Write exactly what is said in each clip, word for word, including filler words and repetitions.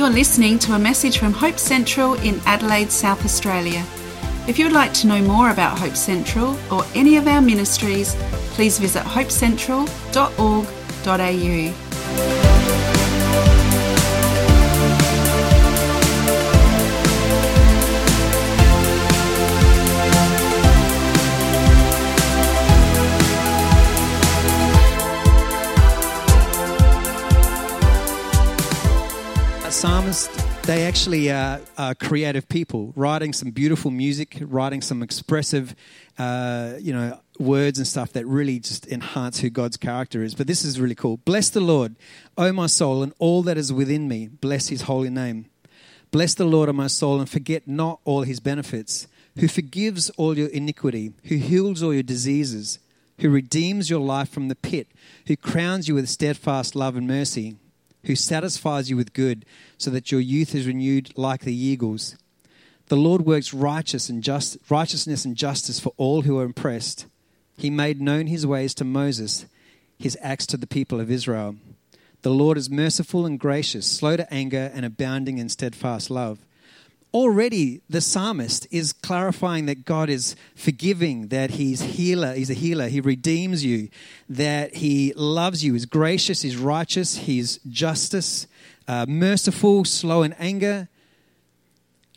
You're listening to a message from Hope Central in Adelaide, South Australia. If you would like to know more about Hope Central or any of our ministries, please visit hope central dot org dot a u. Psalmist, they actually are, are creative people, writing some beautiful music, writing some expressive, uh, you know, words and stuff that really just enhance who God's character is. But this is really cool. Bless the Lord, O my soul, and all that is within me. Bless his holy name. Bless the Lord, O my soul, and forget not all his benefits, who forgives all your iniquity, who heals all your diseases, who redeems your life from the pit, who crowns you with steadfast love and mercy, who satisfies you with good so that your youth is renewed like the eagles. The Lord works righteous and just, righteousness and justice for all who are oppressed. He made known his ways to Moses, his acts to the people of Israel. The Lord is merciful and gracious, slow to anger and abounding in steadfast love. Already the psalmist is clarifying that God is forgiving, that he's healer, he's a healer, he redeems you, that he loves you, is gracious, is righteous, he's justice, uh, merciful, slow in anger.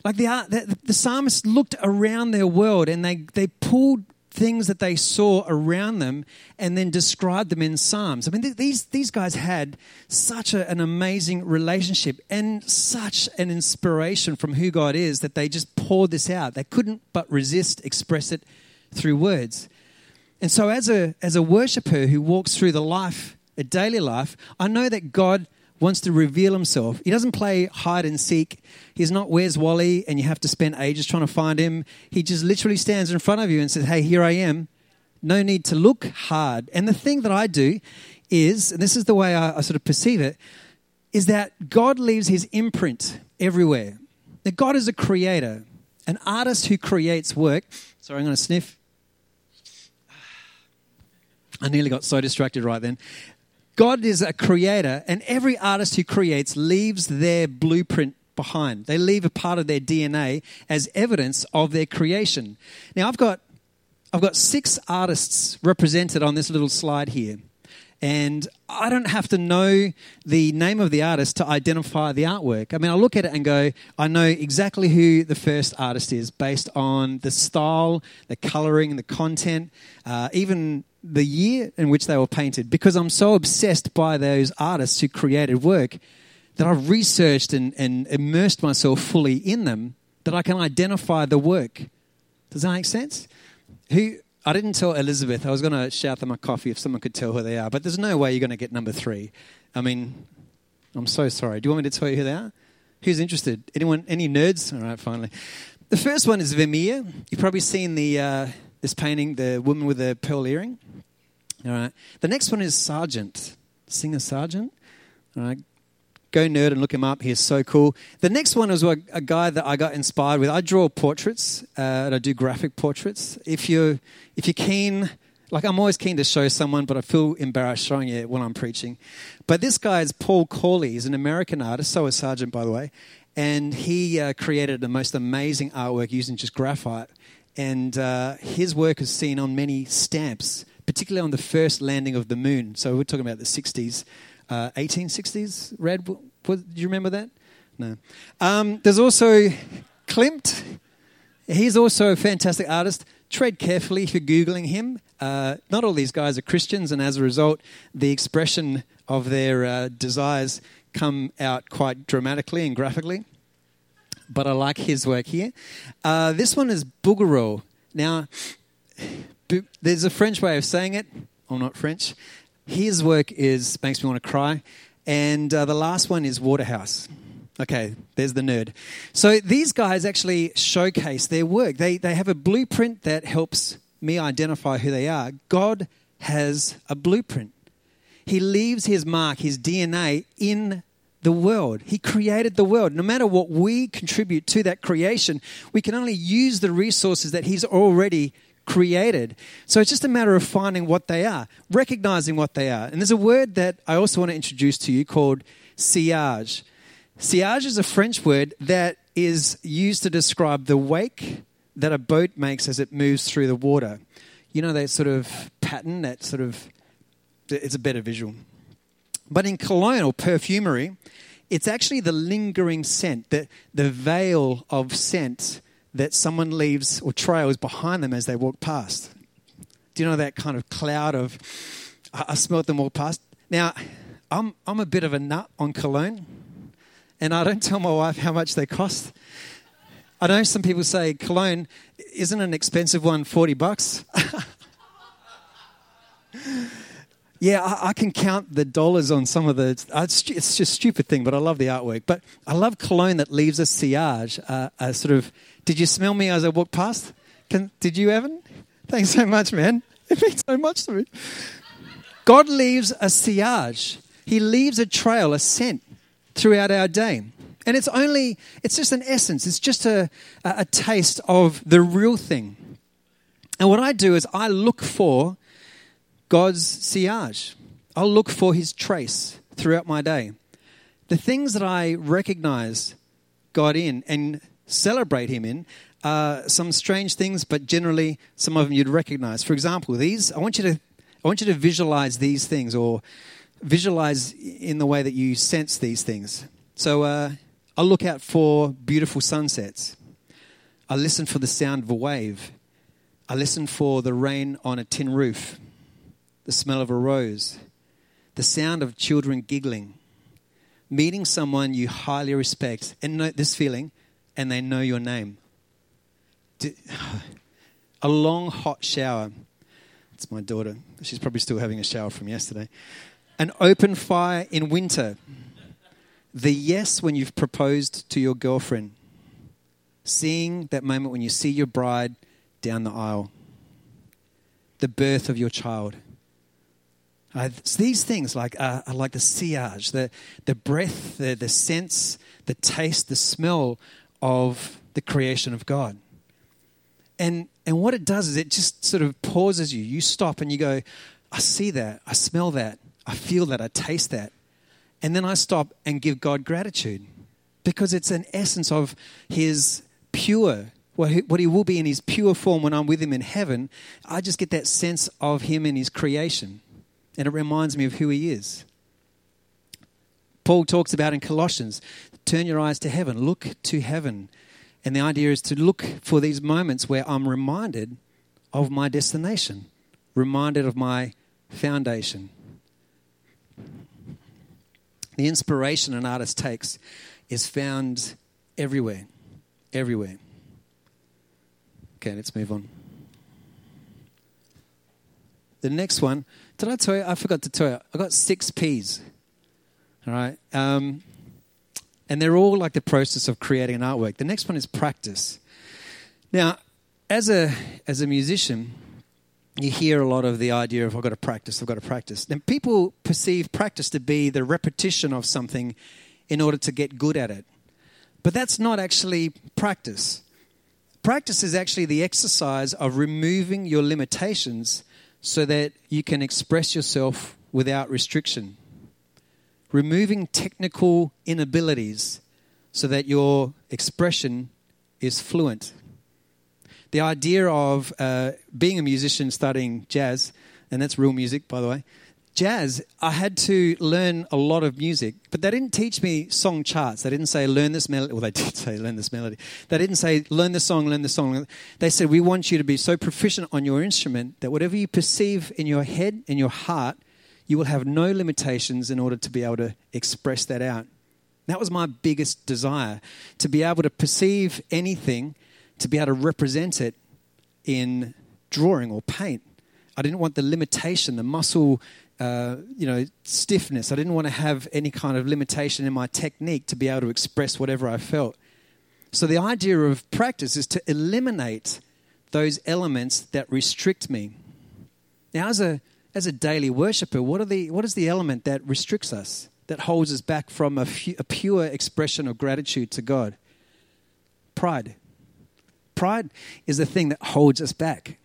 Like the, the, the psalmist looked around their world and they, they pulled things that they saw around them and then described them in Psalms. I mean, th- these these guys had such a, an amazing relationship and such an inspiration from who God is that they just poured this out. They couldn't but resist, express it through words. And so as a as a worshiper who walks through the life, a daily life, I know that God wants to reveal himself. He doesn't play hide and seek. He's not, where's Wally? And you have to spend ages trying to find him. He just literally stands in front of you and says, hey, here I am. No need to look hard. And the thing that I do is, and this is the way I, I sort of perceive it, is that God leaves his imprint everywhere. That God is a creator, an artist who creates work. Sorry, I'm going to sniff. I nearly got so distracted right then. God is a creator, and every artist who creates leaves their blueprint behind. They leave a part of their D N A as evidence of their creation. Now, I've got I've got six artists represented on this little slide here, and I don't have to know the name of the artist to identify the artwork. I mean, I look at it and go, I know exactly who the first artist is based on the style, the coloring, the content, uh, even the year in which they were painted, because I'm so obsessed by those artists who created work that I've researched and, and immersed myself fully in them that I can identify the work. Does that make sense? Who I didn't tell Elizabeth. I was going to shout them a coffee if someone could tell who they are, but there's no way you're going to get number three. I mean, I'm so sorry. Do you want me to tell you who they are? Who's interested? Anyone? Any nerds? All right, finally. The first one is Vermeer. You've probably seen the... Uh, This painting, the woman with the pearl earring. All right. The next one is Sargent, singer Sargent. All right. Go nerd and look him up. He's so cool. The next one is a, a guy that I got inspired with. I draw portraits uh, and I do graphic portraits. If you're, if you're keen, like I'm always keen to show someone, but I feel embarrassed showing it when I'm preaching. But this guy is Paul Corley. He's an American artist. So is Sargent, by the way. And he uh, created the most amazing artwork using just graphite. And uh, his work is seen on many stamps, particularly on the first landing of the moon. So we're talking about the sixties, uh, eighteen sixties. Rad, what, what, do you remember that? No. Um, there's also Klimt. He's also a fantastic artist. Tread carefully if you're Googling him. Uh, not all these guys are Christians, and as a result, the expression of their uh, desires come out quite dramatically and graphically. But I like his work here. Uh, this one is Bouguereau. Now, bu- there's a French way of saying it. I'm not French. His work is makes me want to cry. And uh, the last one is Waterhouse. Okay, there's the nerd. So these guys actually showcase their work. They they have a blueprint that helps me identify who they are. God has a blueprint. He leaves his mark, his D N A in the world. He created the world. No matter what we contribute to that creation, we can only use the resources that he's already created. So it's just a matter of finding what they are, recognizing what they are. And there's a word that I also want to introduce to you called sillage. Sillage is a French word that is used to describe the wake that a boat makes as it moves through the water. You know, that sort of pattern, that sort of, it's a better visual. But in cologne or perfumery, it's actually the lingering scent, the, the veil of scent that someone leaves or trails behind them as they walk past. Do you know that kind of cloud of, I, I smelled them walk past? Now, I'm I'm a bit of a nut on cologne, and I don't tell my wife how much they cost. I know some people say, cologne, isn't an expensive one forty bucks? Yeah, I, I can count the dollars on some of the, it's, it's just a stupid thing, but I love the artwork. But I love cologne that leaves a sillage, uh, a sort of, did you smell me as I walked past? Can, did you, Evan? Thanks so much, man. It means so much to me. God leaves a sillage. He leaves a trail, a scent throughout our day. And it's only, it's just an essence. It's just a, a, a taste of the real thing. And what I do is I look for God's sillage. I'll look for his trace throughout my day. The things that I recognize God in and celebrate him in are some strange things, but generally some of them you'd recognize. For example, these, I want you to, I want you to visualize these things or visualize in the way that you sense these things. So uh, I look out for beautiful sunsets. I listen for the sound of a wave. I listen for the rain on a tin roof, the smell of a rose, the sound of children giggling, meeting someone you highly respect and know this feeling, and they know your name. A long hot shower. It's my daughter. She's probably still having a shower from yesterday. An open fire in winter. The yes when you've proposed to your girlfriend. Seeing that moment when you see your bride down the aisle. The birth of your child. Uh, these things like uh, are like the sillage, the, the breath, the, the sense, the taste, the smell of the creation of God. And and what it does is it just sort of pauses you. You stop and you go, I see that, I smell that, I feel that, I taste that. And then I stop and give God gratitude because it's an essence of his pure, what he, what he will be in his pure form when I'm with him in heaven. I just get that sense of him in his creation. And it reminds me of who he is. Paul talks about in Colossians, turn your eyes to heaven, look to heaven. And the idea is to look for these moments where I'm reminded of my destination, reminded of my foundation. The inspiration an artist takes is found everywhere, everywhere. Okay, let's move on. The next one, did I tell you? I forgot to tell you. I got six P's, all right? Um, and they're all like the process of creating an artwork. The next one is practice. Now, as a as a musician, you hear a lot of the idea of I've got to practice, I've got to practice. And people perceive practice to be the repetition of something in order to get good at it. But that's not actually practice. Practice is actually the exercise of removing your limitations so that you can express yourself without restriction. Removing technical inabilities so that your expression is fluent. The idea of uh, being a musician studying jazz, and that's real music, by the way. Jazz, I had to learn a lot of music, but they didn't teach me song charts. They didn't say, learn this melody. Well, they did say, learn this melody. They didn't say, learn the song, learn the song. They said, we want you to be so proficient on your instrument that whatever you perceive in your head, in your heart, you will have no limitations in order to be able to express that out. That was my biggest desire, to be able to perceive anything, to be able to represent it in drawing or paint. I didn't want the limitation, the muscle, uh, you know, stiffness. I didn't want to have any kind of limitation in my technique to be able to express whatever I felt. So the idea of practice is to eliminate those elements that restrict me. Now, as a As a daily worshipper, what are the what is the element that restricts us, that holds us back from a, fu- a pure expression of gratitude to God? Pride. Pride is the thing that holds us back.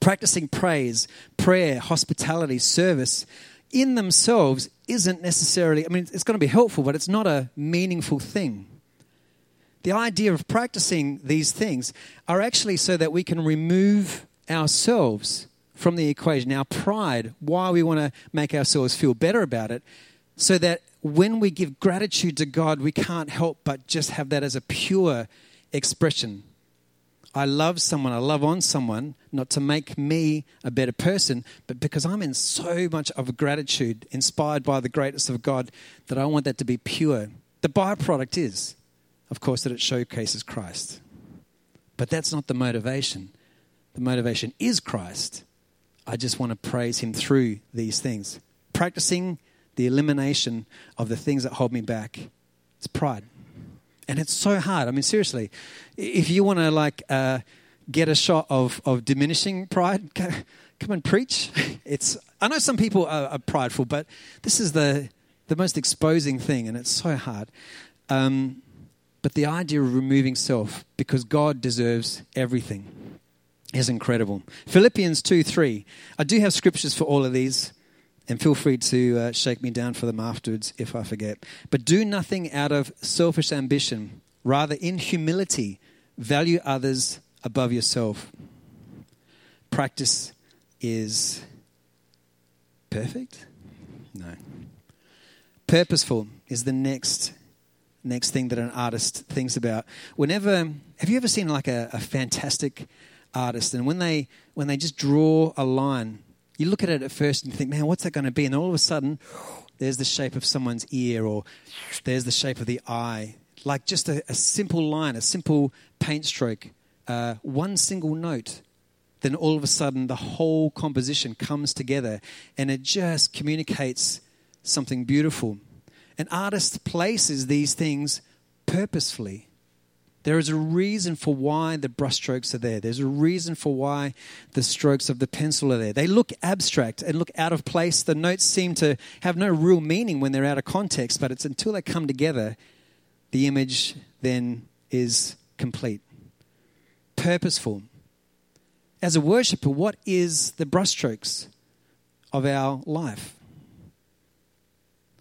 Practicing praise, prayer, hospitality, service in themselves isn't necessarily, I mean, it's going to be helpful, but it's not a meaningful thing. The idea of practicing these things are actually so that we can remove ourselves from the equation, our pride, why we want to make ourselves feel better about it, so that when we give gratitude to God, we can't help but just have that as a pure expression. I love someone, I love on someone, not to make me a better person, but because I'm in so much of gratitude, inspired by the greatness of God, that I want that to be pure. The byproduct is, of course, that it showcases Christ. But that's not the motivation. The motivation is Christ. I just want to praise him through these things. Practicing the elimination of the things that hold me back. It's pride. And it's so hard. I mean, seriously, if you want to like uh, get a shot of, of diminishing pride, come and preach. It's I know some people are, are prideful, but this is the the most exposing thing, and it's so hard. Um, but the idea of removing self, because God deserves everything, is incredible. Philippians two three. I do have scriptures for all of these, and feel free to uh, shake me down for them afterwards if I forget. But do nothing out of selfish ambition. Rather, in humility, value others above yourself. Practice is perfect? No. Purposeful is the next next thing that an artist thinks about. Whenever, have you ever seen like a, a fantastic artist? And when they when they just draw a line, you look at it at first and you think, man, what's that going to be? And all of a sudden, there's the shape of someone's ear, or there's the shape of the eye. Like just a, a simple line, a simple paint stroke, uh, one single note. Then all of a sudden, the whole composition comes together and it just communicates something beautiful. An artist places these things purposefully. There is a reason for why the brushstrokes are there. There's a reason for why the strokes of the pencil are there. They look abstract and look out of place. The notes seem to have no real meaning when they're out of context, but it's until they come together, the image then is complete. Purposeful. As a worshiper, what is the brushstrokes of our life?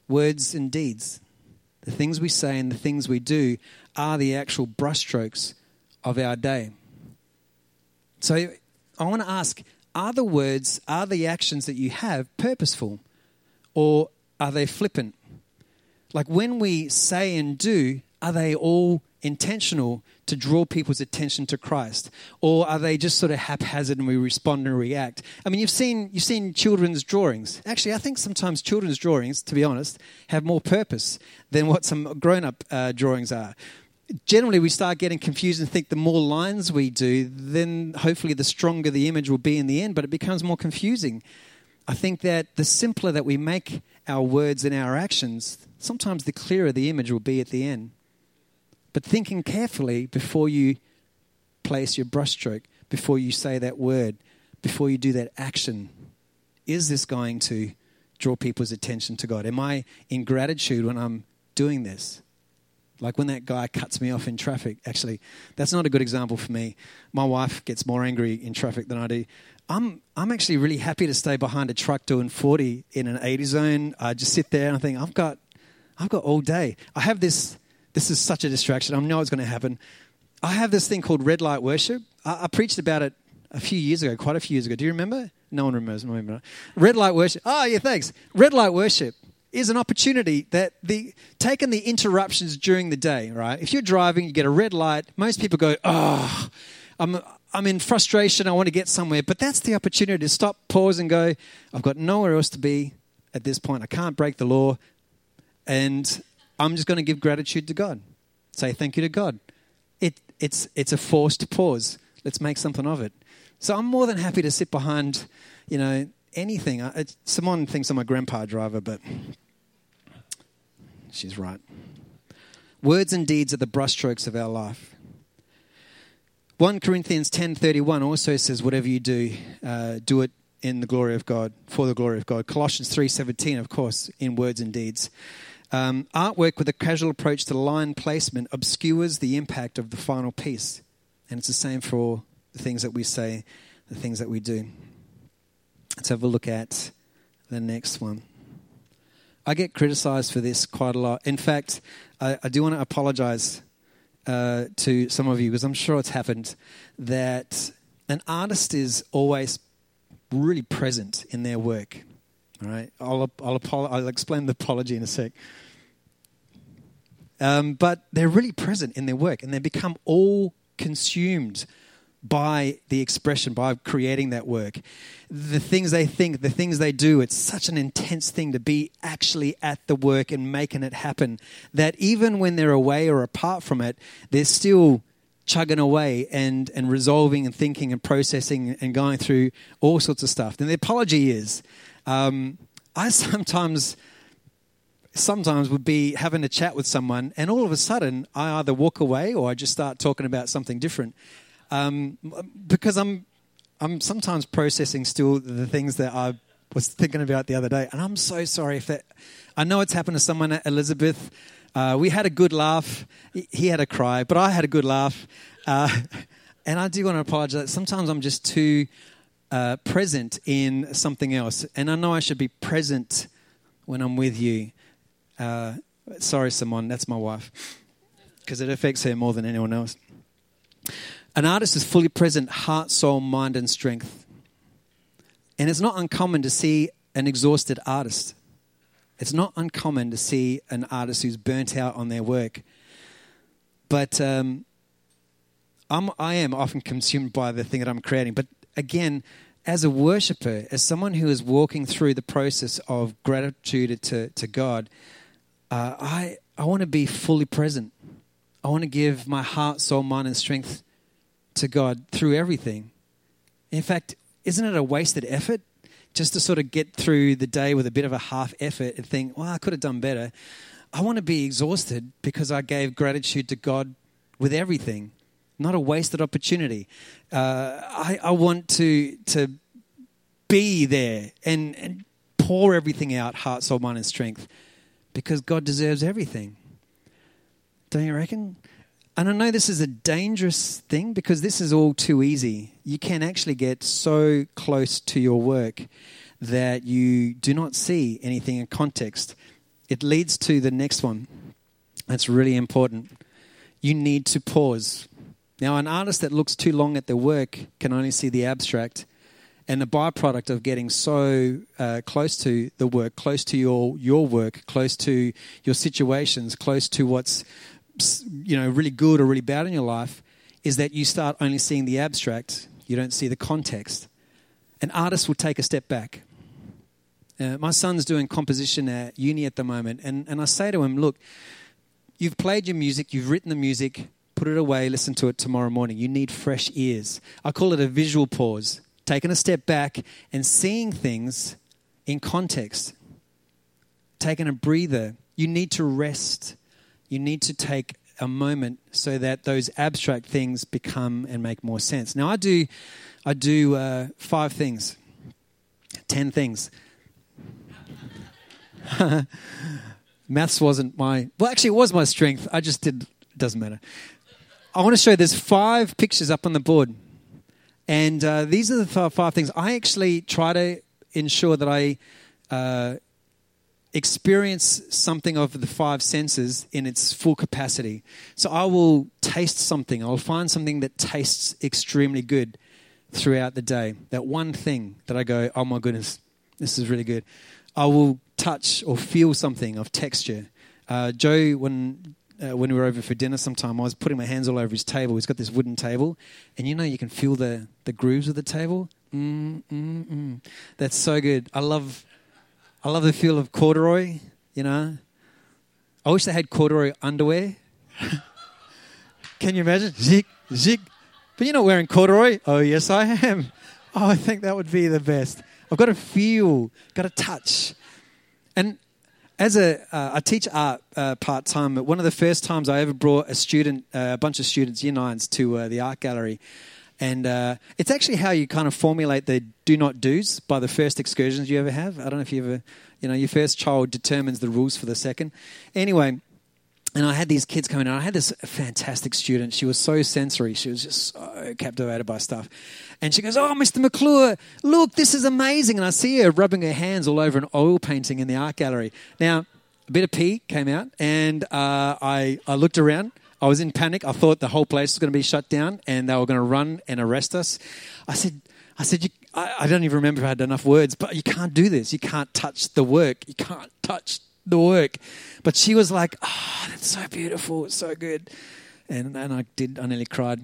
Words and deeds. The things we say and the things we do are the actual brushstrokes of our day. So I want to ask, are the words, are the actions that you have purposeful, or are they flippant? Like when we say and do, are they all intentional to draw people's attention to Christ, or are they just sort of haphazard and we respond and react? I mean, you've seen you've seen children's drawings. Actually, I think sometimes children's drawings, to be honest, have more purpose than what some grown-up uh, drawings are. Generally, we start getting confused and think the more lines we do, then hopefully the stronger the image will be in the end, but it becomes more confusing. I think that the simpler that we make our words and our actions, sometimes the clearer the image will be at the end. But thinking carefully before you place your brushstroke, before you say that word, before you do that action, is this going to draw people's attention to God? Am I in gratitude when I'm doing this? Like when that guy cuts me off in traffic. Actually, that's not a good example for me. My wife gets more angry in traffic than I do. I'm I'm actually really happy to stay behind a truck doing forty in an eighty zone. I just sit there and I think, I've got I've got all day. I have this... This is such a distraction. I know it's going to happen. I have this thing called red light worship. I, I preached about it a few years ago, quite a few years ago. Do you remember? No one remembers. Remember. Red light worship. Oh, yeah, thanks. Red light worship is an opportunity that the taking the interruptions during the day, right? If you're driving, you get a red light. Most people go, oh, I'm, I'm in frustration. I want to get somewhere. But that's the opportunity to stop, pause, and go, I've got nowhere else to be at this point. I can't break the law. And I'm just going to give gratitude to God. Say thank you to God. It, it's, it's a forced pause. Let's make something of it. So I'm more than happy to sit behind, you know, anything. I, it, someone thinks I'm a grandpa driver, but she's right. Words and deeds are the brushstrokes of our life. First Corinthians ten thirty-one also says, whatever you do, uh, do it in the glory of God, for the glory of God. Colossians three seventeen, of course, in words and deeds. Um, artwork with a casual approach to line placement obscures the impact of the final piece. And it's the same for the things that we say, the things that we do. Let's have a look at the next one. I get criticized for this quite a lot. In fact, I, I do want to apologize uh, to some of you, because I'm sure it's happened, that an artist is always really present in their work. All right, I'll I'll, I'll explain the apology in a sec. Um, but they're really present in their work, and they become all consumed by the expression, by creating that work. The things they think, the things they do, it's such an intense thing to be actually at the work and making it happen, that even when they're away or apart from it, they're still chugging away and, and resolving and thinking and processing and going through all sorts of stuff. And the apology is, um, I sometimes... sometimes would be having a chat with someone, and all of a sudden I either walk away or I just start talking about something different, um, because I'm I'm sometimes processing still the things that I was thinking about the other day. And I'm so sorry if that, I know it's happened to someone. Elizabeth, uh, we had a good laugh, he had a cry, but I had a good laugh, uh, and I do want to apologize. Sometimes I'm just too uh, present in something else, and I know I should be present when I'm with you. Uh, sorry, Simone, that's my wife, because it affects her more than anyone else. An artist is fully present, heart, soul, mind, and strength. And it's not uncommon to see an exhausted artist. It's not uncommon to see an artist who's burnt out on their work. But um, I'm, I am often consumed by the thing that I'm creating. But again, as a worshiper, as someone who is walking through the process of gratitude to, to God, Uh, I, I want to be fully present. I want to give my heart, soul, mind, and strength to God through everything. In fact, isn't it a wasted effort just to sort of get through the day with a bit of a half effort and think, well, I could have done better? I want to be exhausted because I gave gratitude to God with everything, not a wasted opportunity. Uh, I, I want to to be there and, and pour everything out, heart, soul, mind, and strength, because God deserves everything. Don't you reckon? And I know this is a dangerous thing, because this is all too easy. You can actually get so close to your work that you do not see anything in context. It leads to the next one. That's really important. You need to pause. Now, an artist that looks too long at their work can only see the abstract. And the byproduct of getting so uh, close to the work, close to your, your work, close to your situations, close to what's, you know, really good or really bad in your life, is that you start only seeing the abstract. You don't see the context. An artist will take a step back. Uh, my son's doing composition at uni at the moment, and, and I say to him, look, you've played your music, you've written the music, put it away, listen to it tomorrow morning. You need fresh ears. I call it a visual pause. Taking a step back and seeing things in context, taking a breather. You need to rest. You need to take a moment so that those abstract things become and make more sense. Now, I do, I do uh, five things, ten things. Maths wasn't my, well, actually, it was my strength. I just did, it doesn't matter. I want to show you, there's five pictures up on the board. And uh, these are the five, five things. I actually try to ensure that I uh, experience something of the five senses in its full capacity. So I will taste something. I'll find something that tastes extremely good throughout the day. That one thing that I go, oh my goodness, this is really good. I will touch or feel something of texture. Uh, Joe, when... Uh, when we were over for dinner sometime, I was putting my hands all over his table. He's got this wooden table. And you know, you can feel the, the grooves of the table. Mm, mm, mm. That's so good. I love I love the feel of corduroy, you know. I wish they had corduroy underwear. Can you imagine? Zig, zig. But you're not wearing corduroy. Oh, yes, I am. Oh, I think that would be the best. I've got to feel, got to touch. And As a, uh, I teach art uh, part-time. One of the first times I ever brought a student, uh, a bunch of students, year nines, to uh, the art gallery. And uh, it's actually how you kind of formulate the do not do's by the first excursions you ever have. I don't know if you ever, you know, your first child determines the rules for the second. Anyway, And I had these kids coming in. I had this fantastic student. She was so sensory. She was just so captivated by stuff. And she goes, "Oh, Mister McClure, look, this is amazing." And I see her rubbing her hands all over an oil painting in the art gallery. Now, a bit of pee came out, and uh, I, I looked around. I was in panic. I thought the whole place was going to be shut down, and they were going to run and arrest us. I said, I said, you, I, I don't even remember if I had enough words, but you can't do this. You can't touch the work. You can't touch the work. But she was like, "Oh, that's so beautiful, it's so good," and and I did I nearly cried.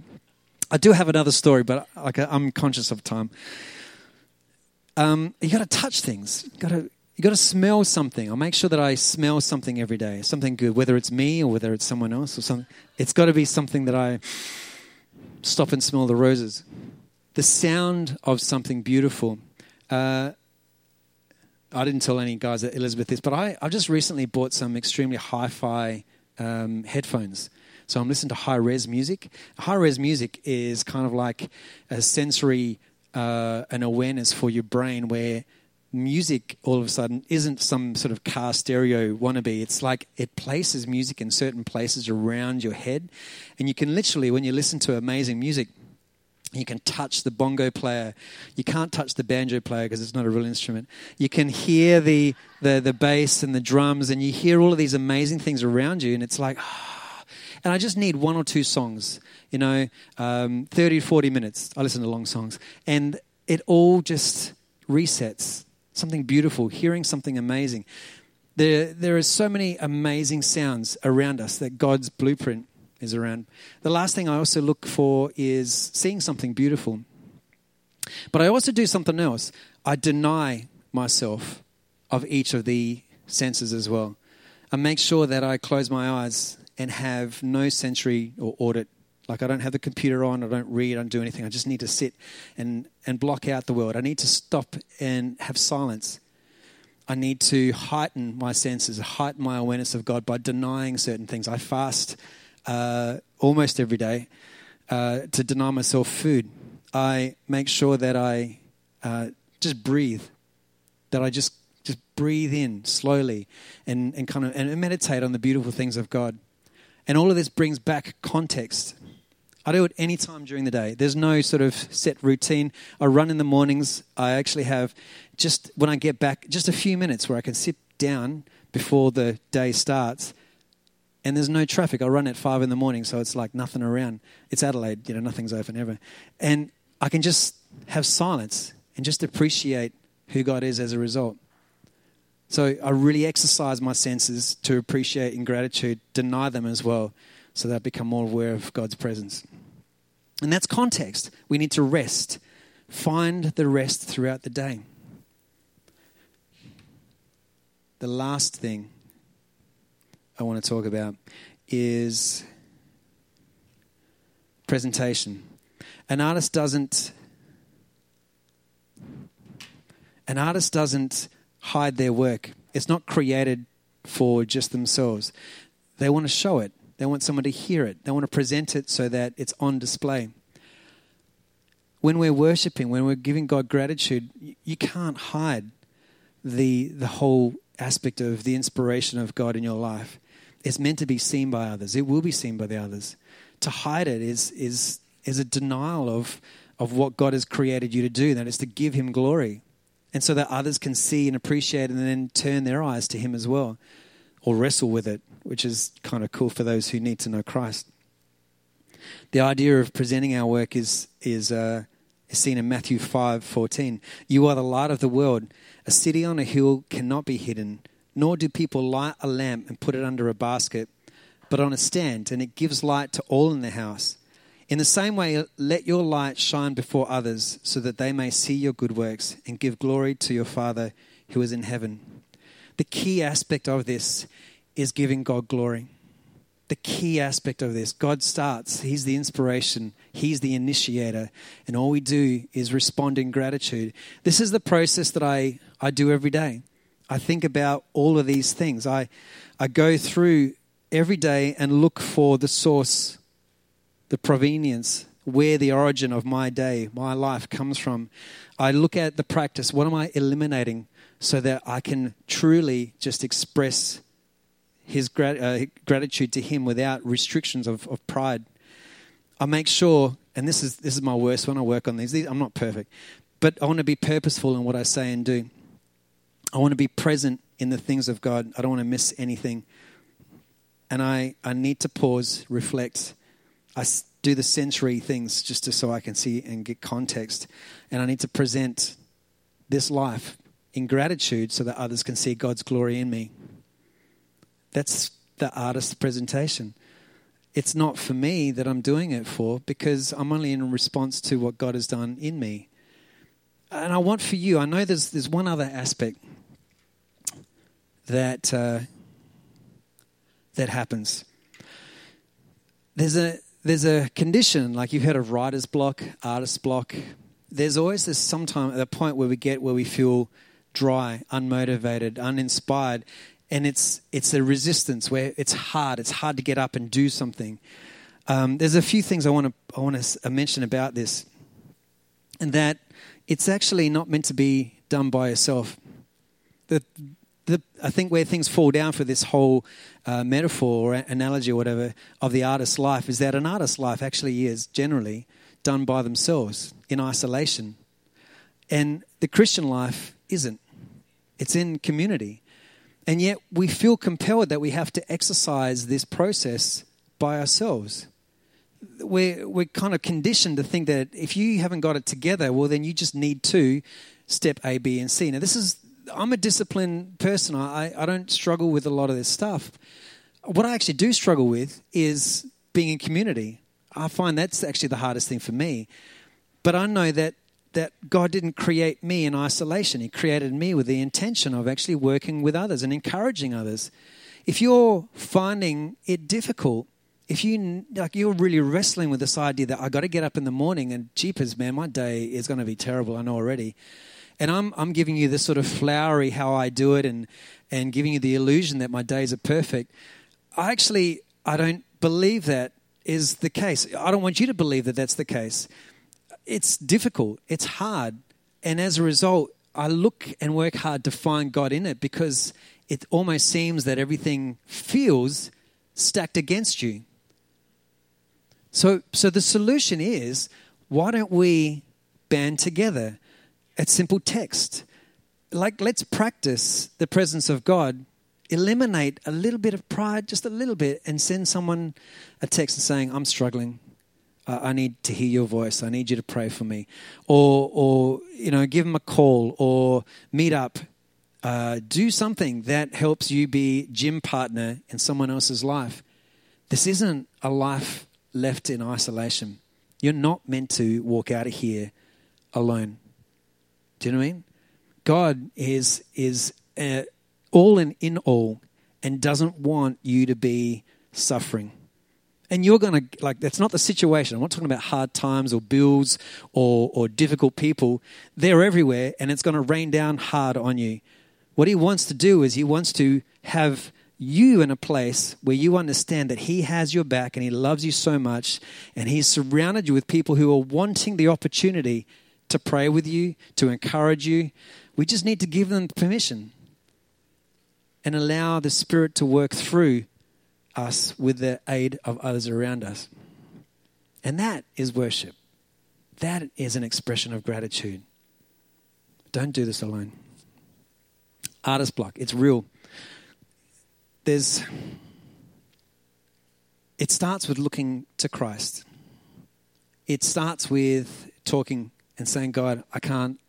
I do have another story, but like I'm conscious of time. Um, you got to touch things. Got to you got to smell something. I make sure that I smell something every day, something good, whether it's me or whether it's someone else or something. It's got to be something that I stop and smell the roses, the sound of something beautiful. Uh, I didn't tell any guys at Elizabeth this, but I, I just recently bought some extremely hi-fi um, headphones. So I'm listening to high-res music. High-res music is kind of like a sensory, uh, an awareness for your brain where music all of a sudden isn't some sort of car stereo wannabe. It's like it places music in certain places around your head. And you can literally, when you listen to amazing music, you can touch the bongo player. You can't touch the banjo player because it's not a real instrument. You can hear the, the the bass and the drums, and you hear all of these amazing things around you, and it's like, oh. And I just need one or two songs, you know, um, thirty, forty minutes. I listen to long songs. And it all just resets. Something beautiful, hearing something amazing. There, there are so many amazing sounds around us that God's blueprint is around. The last thing I also look for is seeing something beautiful. But I also do something else. I deny myself of each of the senses as well. I make sure that I close my eyes and have no sensory or audit. Like I don't have the computer on, I don't read, I don't do anything. I just need to sit and, and block out the world. I need to stop and have silence. I need to heighten my senses, heighten my awareness of God by denying certain things. I fast Uh, almost every day uh, to deny myself food. I make sure that I uh, just breathe, that I just just breathe in slowly and, and kind of and meditate on the beautiful things of God. And all of this brings back context. I do it any time during the day. There's no sort of set routine. I run in the mornings. I actually have just when I get back just a few minutes where I can sit down before the day starts. And there's no traffic. I run at five in the morning, so it's like nothing around. It's Adelaide, you know, nothing's open ever. And I can just have silence and just appreciate who God is as a result. So I really exercise my senses to appreciate in gratitude, deny them as well, so that I become more aware of God's presence. And that's context. We need to rest. Find the rest throughout the day. The last thing I want to talk about is presentation. An artist doesn't an artist doesn't hide their work. It's not created for just themselves. They want to show it. They want someone to hear it. They want to present it so that it's on display. When we're worshiping, when we're giving God gratitude, you can't hide the the whole aspect of the inspiration of God in your life. It's meant to be seen by others. It will be seen by the others. To hide it is is is a denial of, of what God has created you to do. That is to give Him glory. And so that others can see and appreciate and then turn their eyes to Him as well. Or wrestle with it, which is kind of cool for those who need to know Christ. The idea of presenting our work is is uh, is seen in Matthew five fourteen. "You are the light of the world. A city on a hill cannot be hidden, nor do people light a lamp and put it under a basket, but on a stand, and it gives light to all in the house. In the same way, let your light shine before others, so that they may see your good works and give glory to your Father who is in heaven." The key aspect of this is giving God glory. The key aspect of this, God starts, He's the inspiration, He's the initiator, and all we do is respond in gratitude. This is the process that I, I do every day. I think about all of these things. I, I go through every day and look for the source, the provenience, where the origin of my day, my life comes from. I look at the practice, what am I eliminating so that I can truly just express his grat- uh, gratitude to him without restrictions of, of pride. I make sure, and this is this is my worst one, I work on these. these. I'm not perfect, but I want to be purposeful in what I say and do. I want to be present in the things of God. I don't want to miss anything. And I, I need to pause, reflect. I do the sensory things just to, so I can see and get context. And I need to present this life in gratitude so that others can see God's glory in me. That's the artist's presentation. It's not for me that I'm doing it for, because I'm only in response to what God has done in me. And I want for you, I know there's there's one other aspect that uh, that happens. There's a there's a condition, like you've heard of writer's block, artist's block. There's always this sometime at the point where we get where we feel dry, unmotivated, uninspired. And it's it's a resistance where it's hard. It's hard to get up and do something. Um, there's a few things I want to I want to mention about this, and that it's actually not meant to be done by yourself. The the I think where things fall down for this whole uh, metaphor or analogy or whatever of the artist's life is that an artist's life actually is generally done by themselves in isolation, and the Christian life isn't. It's in community. And yet we feel compelled that we have to exercise this process by ourselves. We're, we're kind of conditioned to think that if you haven't got it together, well, then you just need to step A, B, and C. Now, this is I'm a disciplined person. I, I don't struggle with a lot of this stuff. What I actually do struggle with is being in community. I find that's actually the hardest thing for me. But I know that that God didn't create me in isolation. He created me with the intention of actually working with others and encouraging others. If you're finding it difficult, if you, like you're really wrestling with this idea that I got to get up in the morning and jeepers, man, my day is going to be terrible, I know already. And I'm I'm giving you this sort of flowery how I do it and, and giving you the illusion that my days are perfect. I actually, I don't believe that is the case. I don't want you to believe that that's the case. It's difficult, it's hard, and as a result, I look and work hard to find God in it because it almost seems that everything feels stacked against you. So so the solution is, why don't we band together at simple text? Like, let's practice the presence of God, eliminate a little bit of pride, just a little bit, and send someone a text saying, I'm struggling. I need to hear your voice. I need you to pray for me. Or, or you know, give them a call or meet up. Uh, do something that helps you be gym partner in someone else's life. This isn't a life left in isolation. You're not meant to walk out of here alone. Do you know what I mean? God is is uh, all and in all and doesn't want you to be suffering. And you're going to, like, that's not the situation. I'm not talking about hard times or bills or, or difficult people. They're everywhere, and it's going to rain down hard on you. What he wants to do is he wants to have you in a place where you understand that he has your back and he loves you so much, and he's surrounded you with people who are wanting the opportunity to pray with you, to encourage you. We just need to give them permission and allow the Spirit to work through us with the aid of others around us. And that is worship. That is an expression of gratitude. Don't do this alone. Artist block, it's real. There's it starts with looking to Christ. It starts with talking and saying, God, I can't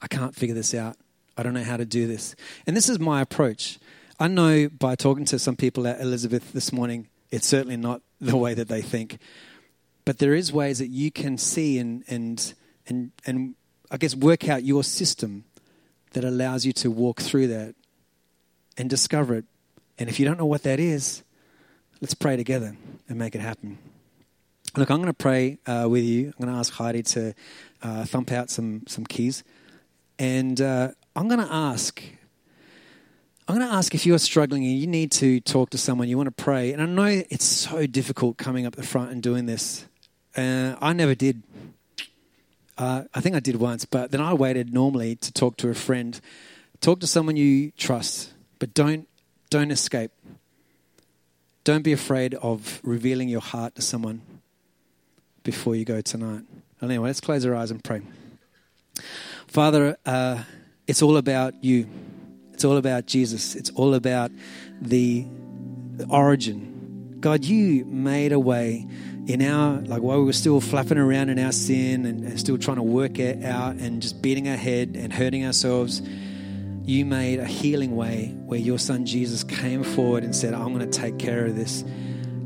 I can't figure this out. I don't know how to do this. And this is my approach. I know by talking to some people at Elizabeth this morning, it's certainly not the way that they think. But there is ways that you can see and and and and I guess work out your system that allows you to walk through that and discover it. And if you don't know what that is, let's pray together and make it happen. Look, I'm going to pray uh, with you. I'm going to ask Heidi to uh, thump out some some keys, and uh, I'm going to ask. I'm going to ask if you're struggling and you need to talk to someone, you want to pray. And I know it's so difficult coming up the front and doing this. Uh, I never did. Uh, I think I did once, but then I waited normally to talk to a friend. Talk to someone you trust, but don't don't escape. Don't be afraid of revealing your heart to someone before you go tonight. And anyway, let's close our eyes and pray. Father, uh, it's all about you. It's all about Jesus. It's all about the, the origin. God, you made a way in our, like while we were still flapping around in our sin and, and still trying to work it out and just beating our head and hurting ourselves, you made a healing way where your son Jesus came forward and said, I'm going to take care of this,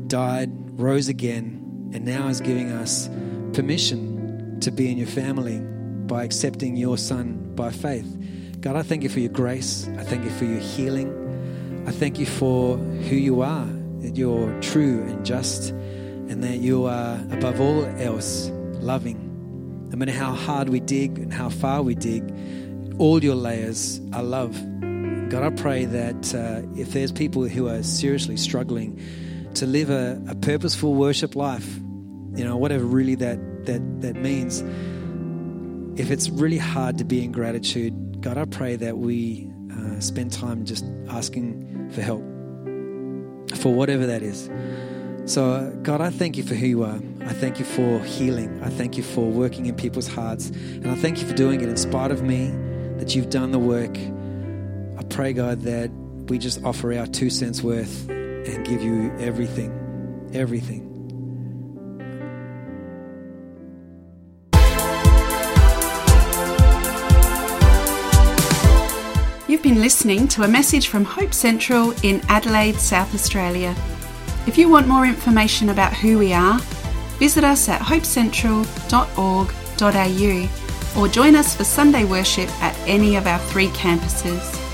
died, rose again, and now is giving us permission to be in your family by accepting your son by faith. God, I thank you for your grace. I thank you for your healing. I thank you for who you are, that you're true and just, and that you are, above all else, loving. No matter how hard we dig and how far we dig, all your layers are love. God, I pray that uh, if there's people who are seriously struggling to live a, a purposeful worship life, you know, whatever really that, that, that means, if it's really hard to be in gratitude, God, I pray that we uh, spend time just asking for help, for whatever that is. So, uh, God, I thank you for who you are. I thank you for healing. I thank you for working in people's hearts. And I thank you for doing it in spite of me, that you've done the work. I pray, God, that we just offer our two cents worth and give you everything, everything. You've been listening to a message from Hope Central in Adelaide, South Australia. If you want more information about who we are, visit us at hope central dot org dot a u or join us for Sunday worship at any of our three campuses.